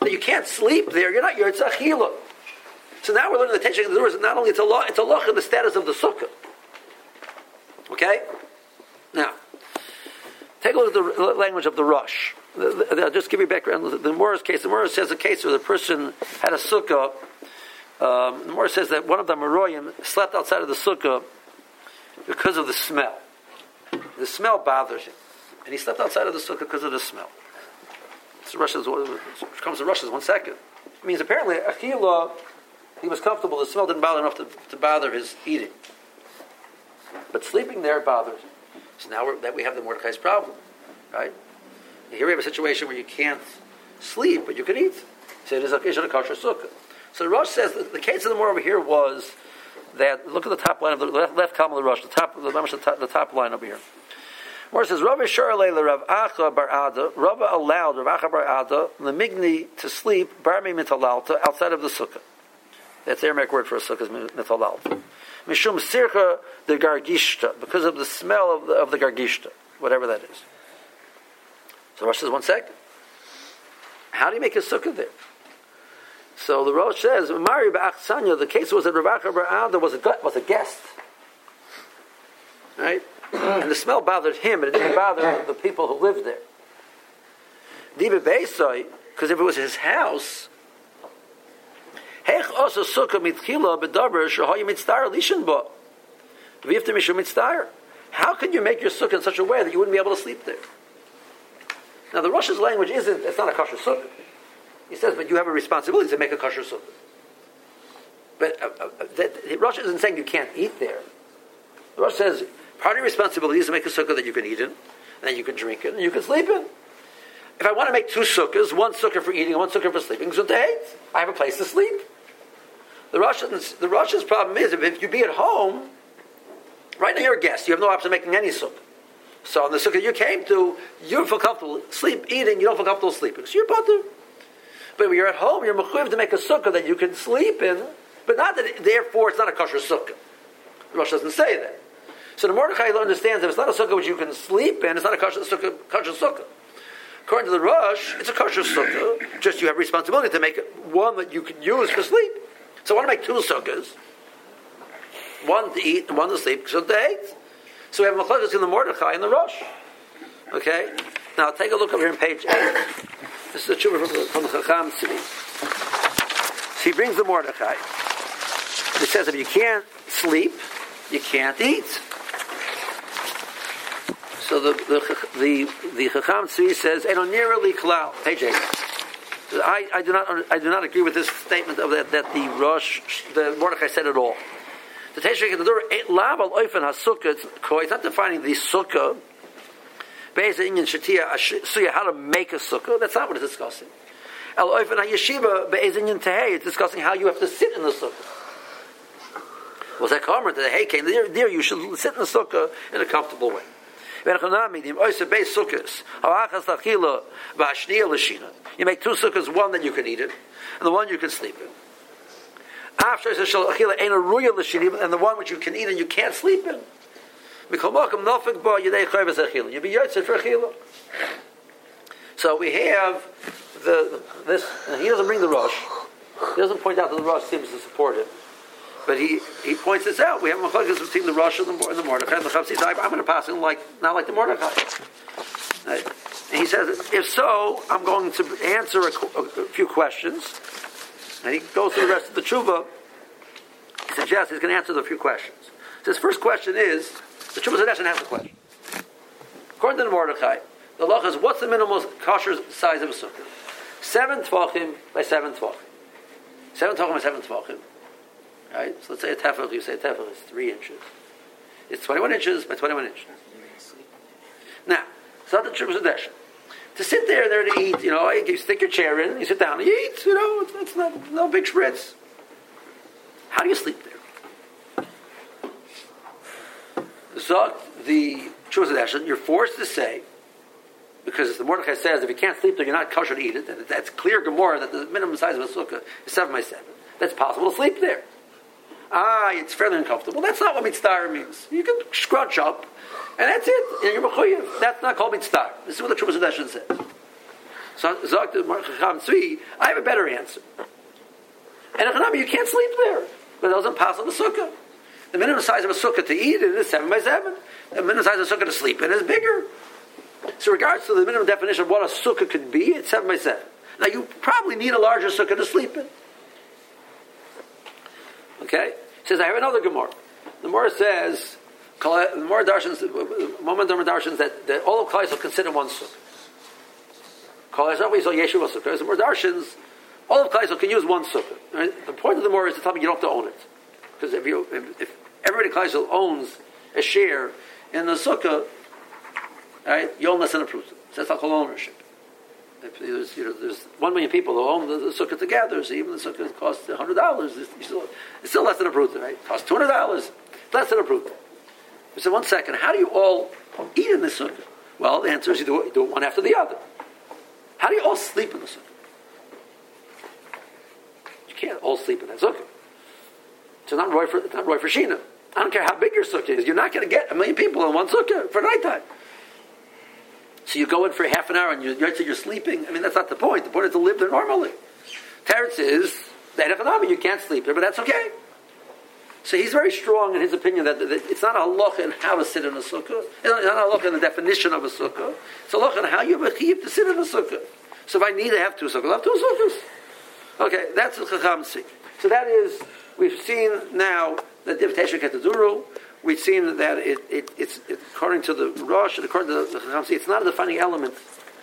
that you can't sleep there, you're not your achila. So now we're learning the tension of the doors, not only it's a law, it's a law in the status of the sukkah. Okay? Now, take a look at the language of the Rosh. I'll just give you background. The Morris case. The Morris says a case where the person had a sukkah. Um, the Morris says that one of the Meroyim slept outside of the sukkah because of the smell. The smell bothers him, and he slept outside of the sukkah because of the smell. It's Russians. It comes to Russians. One second. It means apparently Achila, he was comfortable. The smell didn't bother enough to, to bother his eating, but sleeping there bothers him. So now we're, that we have the Mordechai's problem, right? Here we have a situation where you can't sleep, but you can eat. So it is a kosher sukkah. So the Rosh says that the case of the more over here was that, look at the top line of the left, left column of the Rosh, the top, the, the, top, the top line over here. Mordechai says, Rav Sharalei leRav Acha bar Ada, Rav allowed Rav Acha bar Ada, lemigni, to sleep, barmi mitalalta, outside of the sukkah. That's the Aramaic word for a sukkah, is mitalalta. Mishum sircha de gargishta, because of the smell of the, of the gargishta, whatever that is. The Rosh says, one second. How do you make a sukkah there? So the Rosh says, Mari ba'achsanya, the case was that Rav Acha bar Ada was a was a guest. Right? And the smell bothered him, but it didn't bother the people who lived there. Dibe beisai, because if it was his house, Hech osa sukkah mitchila b'daber shehoyu mitztar lishin bo. V'yifter mishu mitztar. How could you make your sukkah in such a way that you wouldn't be able to sleep there? Now the Rosh's language isn't, it's not a kosher sukkah. He says, but you have a responsibility to make a kosher sukkah. But uh, uh, that, the Rosh isn't saying you can't eat there. The Rosh says, part of your responsibility is to make a sukkah that you can eat in. and then you can drink it, and you can sleep in. If I want to make two sukkahs, one sukkah for eating and one sukkah for sleeping, I have a place to sleep. The Russians, the Russians' problem is, if you be at home, right now you're a guest, you have no option of making any sukkah. So on the sukkah you came to, you don't feel comfortable sleep eating, you don't feel comfortable sleeping. So you're potter. But when you're at home, you're mechuyev to make a sukkah that you can sleep in, but not that, it, therefore it's not a kosher sukkah. The Rosh doesn't say that. So the Mordechai understands that it's not a sukkah which you can sleep in, it's not a kosher sukkah. Kosher sukkah. According to the Rosh, it's a kosher sukkah, just you have responsibility to make one that you can use for sleep. So I want to make two sukkahs, one to eat and one to sleep, so to eat. So we have Machlokas between the Mordechai and the Rosh. Okay? Now take a look over here on page eight. This is the Tshuva from the Chacham Tzvi. So he brings the Mordechai. He says if you can't sleep, you can't eat. So the the the, the Chacham Tzvi says, "Enonirali klal." Page eight. I, I do not I do not agree with this statement of that that the Rosh the Mordechai said at all. The Teshuvah the Dura Lav al Oifen Hasukah. It's not defining the sukkah. Based in Shatiyah Suyah, how to make a sukkah. That's not what it's discussing. Al Oifen HaYeshiva Based in Tehei. It's discussing how you have to sit in the sukkah. Was that comment that hey, came dear, you should sit in the sukkah in a comfortable way. You make two sukkahs, one that you can eat it, and the one you can sleep in. And the one which you can eat and you can't sleep in. So we have the this. He doesn't bring the Rosh. He doesn't point out that the Rosh seems to support it. But he, he points this out. We have machlokas between the Rosh and the, and the Mordechai. And the Chacham says, I'm going to pass him like not like the Mordechai. Right. And he says, if so, I'm going to answer a, a few questions. And he goes through the rest of the tshuva. He suggests he's going to answer the few questions. So his first question is, the tshuva Sedeshin has a question. According to the Mordechai, the halacha is, what's the minimal kosher size of a sukkah? Seven tefachim by seven tefachim. Seven tefachim by seven tefachim. Right? So let's say a tefach, you say a tefach is three inches. It's twenty-one inches by twenty-one inches. Now, it's not the Tshuva Sedeshin. To sit there, there to eat, you know, you stick your chair in, you sit down, and you eat, you know, it's, it's not, no big spritz. How do you sleep there? So the Tshuva Sedeshin, you're forced to say, because the Mordechai says, if you can't sleep there, you're not kosher to eat it, and that's clear Gemara that the minimum size of a sukkah is seven by seven. That's possible to sleep there. Ah, it's fairly uncomfortable. That's not what mitzvah means. You can scrunch up, and that's it. You're mechuyev. That's not called mitzvah. This is what the Tshuva Sedeshin says. So, Zog to Chacham Tzvi, I have a better answer. And Echanami, you can't sleep there. But that doesn't pass on the sukkah. The minimum size of a sukkah to eat in is seven by seven. The minimum size of a sukkah to sleep in is bigger. So, regards to the minimum definition of what a sukkah can be, it's seven by seven. Now, you probably need a larger sukkah to sleep in. Okay? He says, I have another Gemara. The Gemara says, the Gemara darshans, Momen Dama darshans, that, that all of Klal Yisrael consider one sukkah. Klal Yisrael, we saw Yeshua sukkah. The Gemara darshans, all of Klal Yisrael can use one sukkah. Right? The point of the Gemara is to tell me you don't have to own it. Because if you, if, if everybody in Klal Yisrael owns a share in the sukkah, right, you own less than a person. So that's not called ownership. If there's, you know, there's one million people who own the, the sukkah together, so even the sukkah costs a hundred dollars. It's still less than a pruta, right? It costs two hundred dollars, less than a pruta. We said, one second, how do you all eat in the sukkah? Well, the answer is you do, you do it one after the other. How do you all sleep in the sukkah? You can't all sleep in that sukkah. It's not roy for it's not roy for Shina. I don't care how big your sukkah is. You're not going to get a million people in one sukkah for nighttime. So you go in for half an hour and you, you're sleeping. I mean, that's not the point. The point is to live there normally. Teretz is that economy, you can't sleep there, but that's okay. So he's very strong in his opinion that, that it's not a halacha in how to sit in a sukkah. It's not a halacha in the definition of a sukkah. It's a halacha in how you mechiv to sit in a sukkah. So if I need to have two sukkahs, I'll have two sukkahs. Okay, that's the Chacham Tzvi. So that is, we've seen now that Div Teshuvah Ketaduru. We've seen that it, it, it's it, according to the Rosh and according to the Chacham Tzvi, it's not a defining element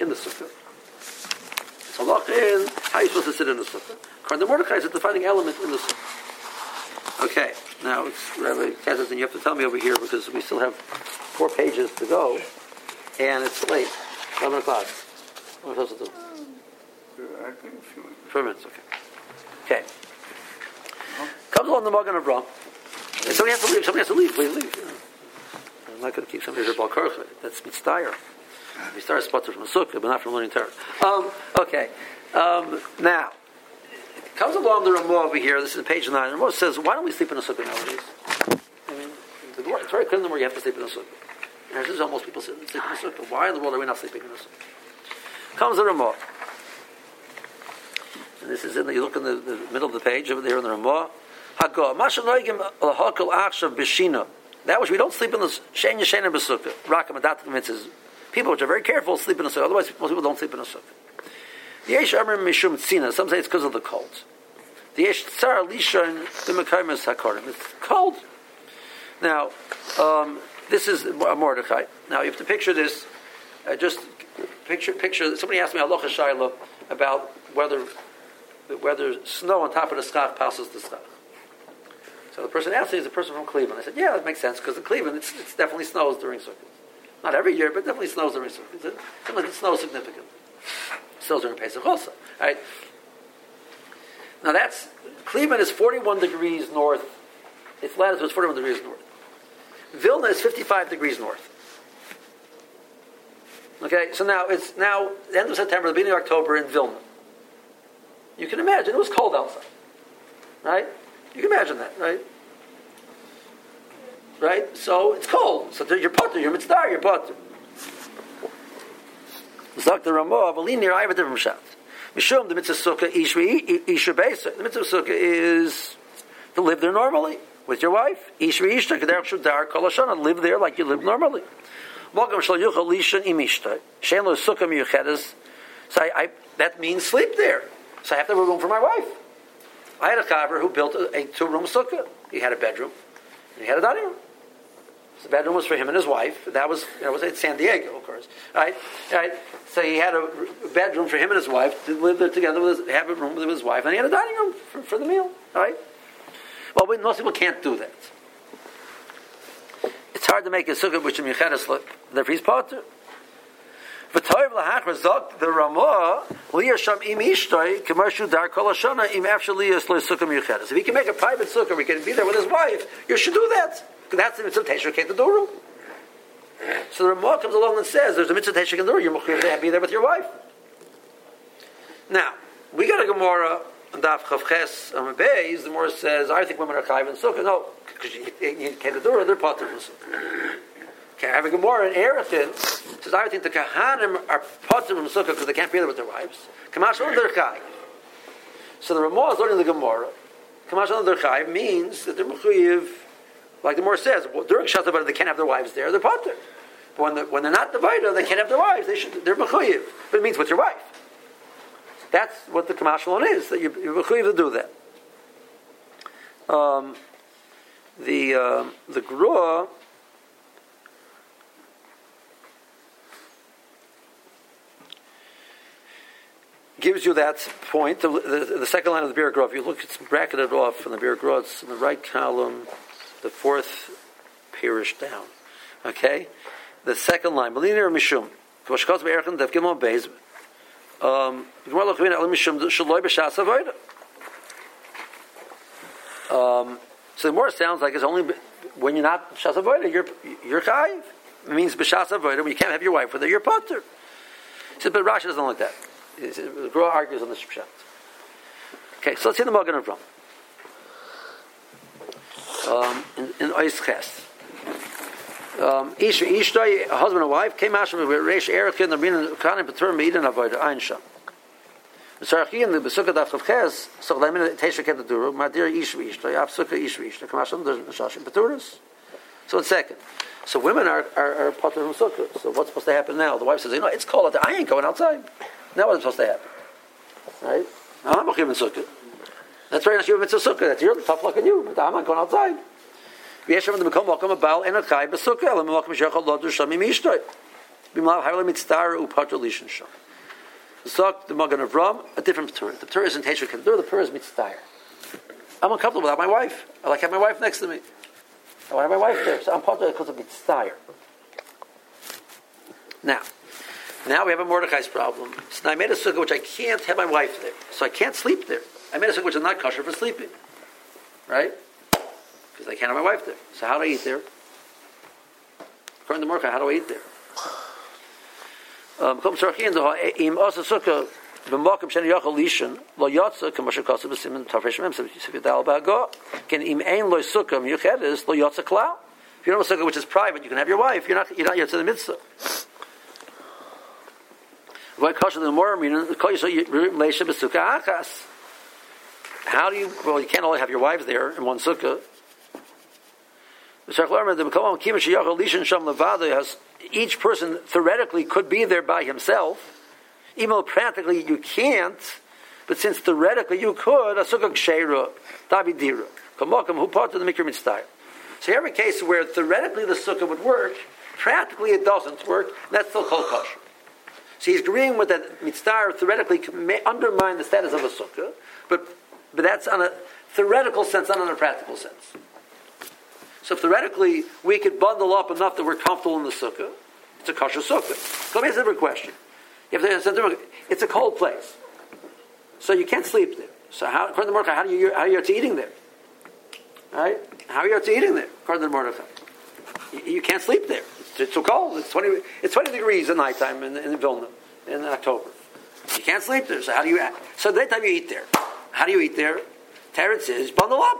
in the sukkah. It's halacha in how you're supposed to sit in the sukkah. According to Mordechai, it's a defining element in the sukkah. Okay, now it's Rabbi Kazatz, and you have to tell me over here because we still have four pages to go. and it's late, eleven o'clock. What am I supposed to do? I think a few minutes. Few minutes, okay. Okay. Huh? Comes along the Magen Avraham. Somebody has to leave. Somebody has to leave. Please leave. I'm not going to keep somebody here about Karcha. That's Mitzdayer. Mitzdayer spots from a sukkah, but not from learning Torah. Um, okay. Um, now, it comes along the Ramah over here. This is page nine. The Ramah says, why don't we sleep in a sukkah nowadays? I mean, it's very clear in the world you have to sleep in a sukkah. And this is almost people sleep in a sukkah. Why in the world are we not sleeping in a sukkah? Comes the Ramah. And this is in the, you look in the, the middle of the page over there in the Ramah. Hagah. Masha noigim l'hakal achshav b'shina. That which we don't sleep in the shein yashen and b'sukkah. Rakim adat convinces people which are very careful sleep in a sukkah. Otherwise, most people don't sleep in a sukkah. The yesh amrim mishum tzina. Some say it's because of the cold. The yesh tzar lishon b'mekaymes hakarim. It's cold. Now, um, this is Mordechai. Now, you have to picture this. Uh, just picture, picture. Somebody asked me halacha shayla about whether whether snow on top of the schach passes the schach. So the person asked me is a person from Cleveland. I said, yeah, that makes sense, because in Cleveland it's, it's definitely snows during sukkahs. Not every year, but definitely snows during sukkahs. It, it snows significantly. It snows during Pesach also. All right. Now that's, Cleveland is forty-one degrees north. Its latitude is forty-one degrees north. Vilna is fifty-five degrees north. Okay, so now it's now the end of September, the beginning of October in Vilna. You can imagine, it was cold outside. Right? You can imagine that, right? Right? So it's cold. So you're potter, you're mitzvah, you're potter. Doctor Ramah, Avalini, I have a different shot. Mishum, the mitzvah sukkah, Ishri, Ishri Beisah. The mitzvah sukkah is to live there normally with your wife. Ishri, Ishri, Kedar, Shudar, Kolashana, live there like you live normally. Welcome, Shalyuch, Elishan, Imishta. Shenlo, Sukkah, Miyuchedes. So I, I, that means sleep there. So I have to have a room for my wife. I had a carver who built a, a two-room sukkah. He had a bedroom, and he had a dining room. So the bedroom was for him and his wife. That was that was at San Diego, of course. All right, all right. So he had a bedroom for him and his wife to live there together, with his, have a room with his wife, and he had a dining room for, for the meal. All right. Well, we, most people can't do that. It's hard to make a sukkah which is micheres the priest potter. V'toiv lahachrazok the Ramah liyasham im ishtoi k'marshu dar kol hashana im afshel liyas lo'sukkah miyuchedes. If he can make a private sukkah, we can be there with his wife. You should do that. That's the mitzvah teshuk in the doru. So the Ramah comes along and says, "There's a mitzvah teshuk in the doru. You're mechuyev to be there with your wife." Now we got a Gemara on Daf Chavches on Beis. The Gemara says, "I think women are chayiv in sukkah." No, because you came to the doru, they're potter in sukkah. Okay, I have a Gemara in Erethin. Says, I would think the Kahanim are potter from sukkah because they can't be there with their wives. So the Ramah is learning the Gemara. Kamashal Derchai means that they're mechuyev, like the Gemara says, during Shabbat they can't have their wives there, they're potter. But when, the, when they're not divided, they can't have their wives, they should, they're mechuyev. But it means with your wife. That's what the Kamashal is, that you're mechuyev to do that. Um, the, uh, the Grua. Gives you that point. The, the, the second line of the Biur Grah. If you look, it's bracketed off in the Biur Grah. It's in the right column, the fourth parish down. Okay, the second line. B'linir mishum. K'vashkaz be'erchin def gimel beis. Um, so the more sounds like it's only when you're not b'shas avoda. You're you're chayiv. It means b'shas avoda. You can't have your wife with it. You're potter. He said, but Rashi doesn't like that. The Grah argues on the Shepshat. Okay, so let's see the Magen Avraham. Um, in Ois Ches. Ish Ishtoi, a husband and wife, came out from Reish Erekin, the Renan Khan, and Patur, Meid, and Avoid, Einsham. The Sarchi and the Besukah Daf Chavches, so they mean Teshuk and the Duru, Madir Ish Ishtoi, Absukah Ish Ishtoi, Kamasham, the Shashim Paturas. So it's second. So women are, are, are Patur and Sukkah. So what's supposed to happen now? The wife says, you know, it's cold out there, I ain't going outside. That wasn't supposed to happen. Right? Now, I'm not giving sukkah. That's very nice. You're a mitzvah sukkah. That's your tough luck on you. But I'm not going outside. The Magen Avraham, a different P'tur. The P'tur isn't Teshuvah Kedur, the P'tur is Mitzdayer. I'm uncomfortable without my wife. I like having my wife next to me. I want to have my wife there. So I'm part of it because of Mitzdayer. Now, now we have a Mordechai's problem. So now I made a sukkah which I can't have my wife there, so I can't sleep there. I made a sukkah which is not kosher for sleeping, right? Because I can't have my wife there. So how do I eat there? According to Mordechai, how do I eat there? Um, if you don't have a sukkah which is private, you can have your wife. You're not, you're not yet to the mitzvah. How do you? Well, you can't only have your wives there in one sukkah. Each person theoretically could be there by himself, even though practically you can't. But since theoretically you could, a sukkah ksheira, davidira, kamokam who part of the mikra mitzvah. So you have a case where theoretically the sukkah would work, practically it doesn't work, and that's still kol kosher. So he's agreeing with that mitzvah theoretically may undermine the status of a sukkah, but, but that's on a theoretical sense, not on a practical sense. So theoretically, we could bundle up enough that we're comfortable in the sukkah. It's a kosher sukkah. So let me ask a different question. You have to answer, it's a cold place, so you can't sleep there. So how, according to Mordechai, how do you how are you to eating there? All right? How are you to eating there? According to Mordechai, you, you can't sleep there. It's, it's so cold. It's twenty. It's twenty degrees at nighttime in, in Vilna in October. You can't sleep there. So how do you? So daytime you eat there. How do you eat there? Teretz says bundle up.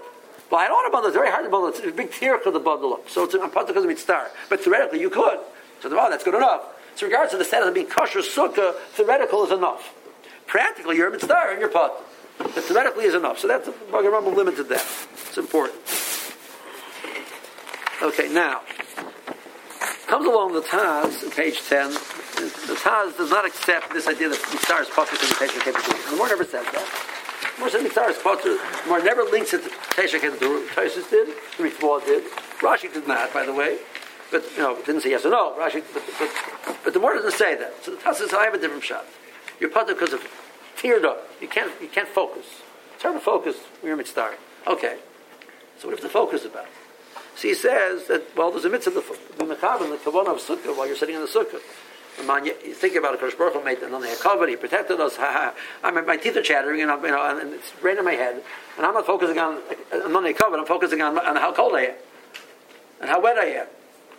Well, I don't want to bundle. It's very hard to bundle. It's a big tear to bundle up. So it's a part because of mitzvah. But theoretically, you could. So well, that's good enough. So regards to the status of being kosher sukkah, theoretical is enough. Practically, you're a mitzvah and you're part. But theoretically is enough. So that's the Rambam limited that. It's important. Okay, now comes along the Taz on page ten. The Taz does not accept this idea that mitzvah is part of the Pesach capability. The Gemara never said that. More said mitzvah is potter. More never links it to Teisha Kedur. Tosfos did, Ritva did. Rashi did not, by the way. But you know, didn't say yes or no. Rashi, but, but, but the more doesn't say that. So the Taz says, I have a different shot. You're potter because of teared up. You can't, you can't focus. It's hard to focus when you're mitzvah. Okay. So what if the focus is about? So he says that well, there's a mitzvah of the mechavim, the kavanah of sukkah while you're sitting in the sukkah. You think about it, Kodesh Baruch Hu made another covenant. He protected us. Ha ha! I mean, my teeth are chattering, and I'm, you know, and it's right in my head. And I'm not focusing on another covenant. I'm focusing on, on how cold I am and how wet I am.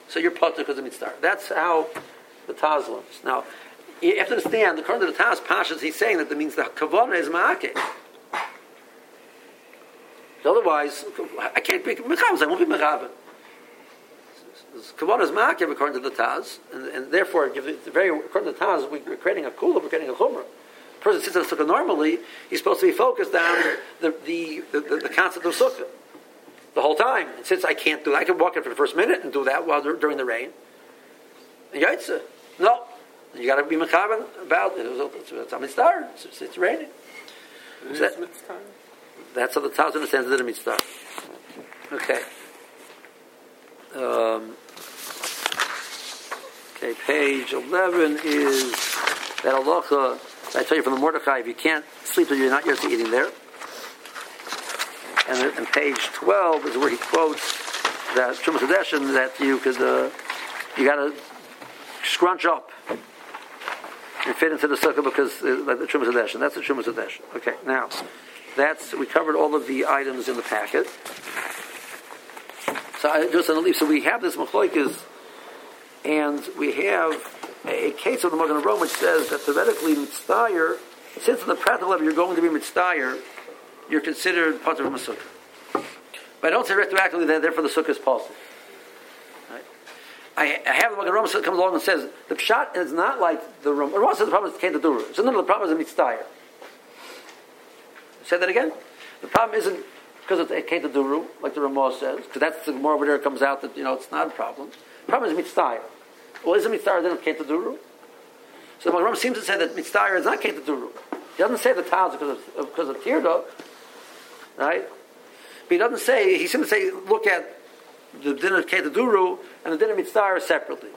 So you're potter because of mitzvah. That's how the Taz learns. Now, you have to understand. According to the Taz Pashas, he's saying that that means the kavanah is ma'akeh. Otherwise, I can't be mechavos. I won't be mechavos. Kavanah is ma'akev according to the Taz, and, and therefore, very according to the Taz, we're creating a kula, we're creating a chumrah. The person sits in a sukkah normally, he's supposed to be focused on the the, the, the, the concept of sukkah the whole time. And since I can't do that, I can walk in for the first minute and do that while during the rain. And yaitza, no, you got to be mechavon about it. It's, it's, it's, it's, it's, it's raining. It so that, that's how the Taz understands that it means mitzvah. Okay. Um, okay, page eleven is that halacha I tell you from the Mordechai. If you can't sleep, you're not used to eating there. And, and page twelve is where he quotes that Shumas Hadeshim that you could uh, you got to scrunch up and fit into the sukkah because uh, like the Shumas Hadeshim. That's the Shumas Hadeshim. Okay, now that's we covered all of the items in the packet. So I just leave. So we have this machloikas, and we have a case of the Magen Avraham which says that theoretically mitzdayer, since on the practical level you're going to be mitzdayer, you're considered part of a sukkah. But I don't say retroactively that therefore the sukkah is possible. Right? I, I have the Magen Avraham comes along and says the pshat is not like the Ram. Ram says the problem is can't do it. So no, the problem is a mitzdayer. Say that again. The problem isn't. Because it came to Duru, like the Ramah says, because that's the more over there comes out that you know it's not a problem. The problem is mitzvah. Well, is it mitzvah then it came to Duru? So the Magen Avraham seems to say that mitzvah is not came to Duru. He doesn't say the Taz because of because of Tirda, right? But he doesn't say he seems to say look at the din of came to Duru and the din of mitzvah separately.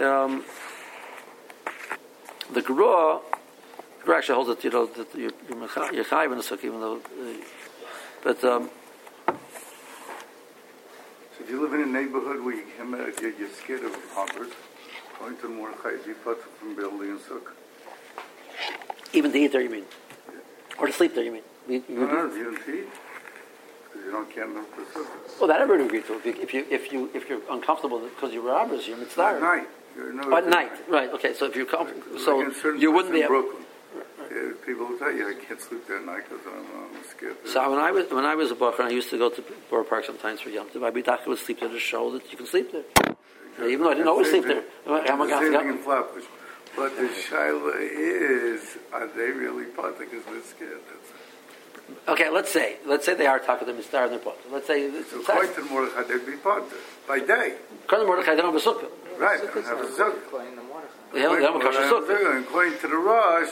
Um, the Gura, the Gura actually holds that you know that you're chayav in the sukkah even though. Uh, But um, so if you live in a neighborhood where you, you're scared of robbers, Pointer Mordechai Zipat from Berlin Circle. Even to eat there, you mean? Yeah. Or to sleep there, you mean? You, you no, no, even to eat. Because you don't can't up the surface. Well, that everybody agreed to. If, you, if, you, if you're uncomfortable because you were robbers, you're mitzvah. At night. You're no At night. night, right. Okay, so if you're comfortable. So like you wouldn't be able. Brooklyn. Yeah, people will tell you I can't sleep that night because I'm, I'm scared. So when I was when I was a bacher, I used to go to Borough Park sometimes for Yom Tov. I'd be doctor would sleep there to show that you can sleep there, because even though I didn't always sleep there. I'm a in Flatbush. But the shaila is, are they really part? Because they're scared. That's okay, let's say let's say they are talking to the mistar and they're part. Let's say so quite the Mordechai they'd be part by day. Quite the Mordechai they don't have a sukkah. Right, they don't have a sukkah. They don't have a kosher sukkah. And according to the Rosh,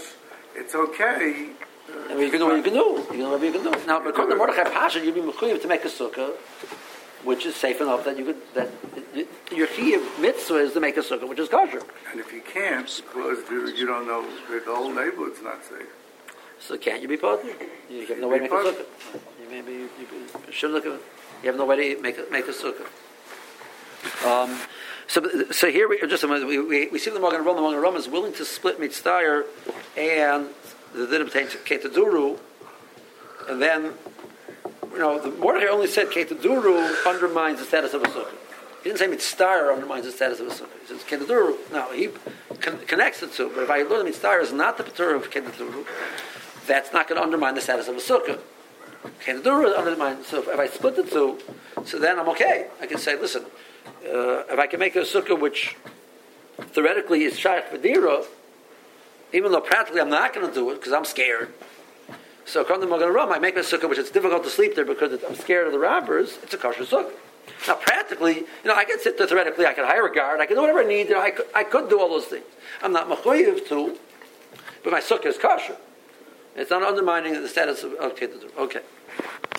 it's okay. Uh, I mean, you can do what you can do. You can do whatever you can do. Now, but according to Mordechai Pasha, you'd be mechuyev to make a sukkah, which is safe enough that you could. That it, your key mitzvah is to make a sukkah, which is kosher. And if you can't, because you don't know, the whole neighborhood's not safe. So can't you be potent? You have no way to make potent. a sukkah. You maybe you, you should look at it. You have no way to make a, make a sukkah. Um, so, so here we just a moment, we, we we see the Magen Avraham. The Magen Avraham is willing to split mitzvah and the din obtains ketaduru, and then you know the Mordechai only said ketaduru undermines the status of a sukkah. He didn't say mitzvah undermines the status of a sukkah. He says ketaduru. Now he con- connects the two, but if I learn the mitzvah is not the patur of ketaduru, that's not going to undermine the status of a sukkah. Ketaduru undermines. So if, if I split the two, so then I'm okay. I can say, listen. Uh, if I can make a sukkah which theoretically is shaykh v'dira, even though practically I'm not going to do it because I'm scared. So come to Magen Avraham, I make a sukkah which it's difficult to sleep there because I'm scared of the robbers. It's a kosher sukkah. Now practically, you know, I can sit there theoretically. I can hire a guard. I can do whatever I need. You know, I could, I could do all those things. I'm not mechuyev to, but my sukkah is kosher. It's not undermining the status of okay. Okay.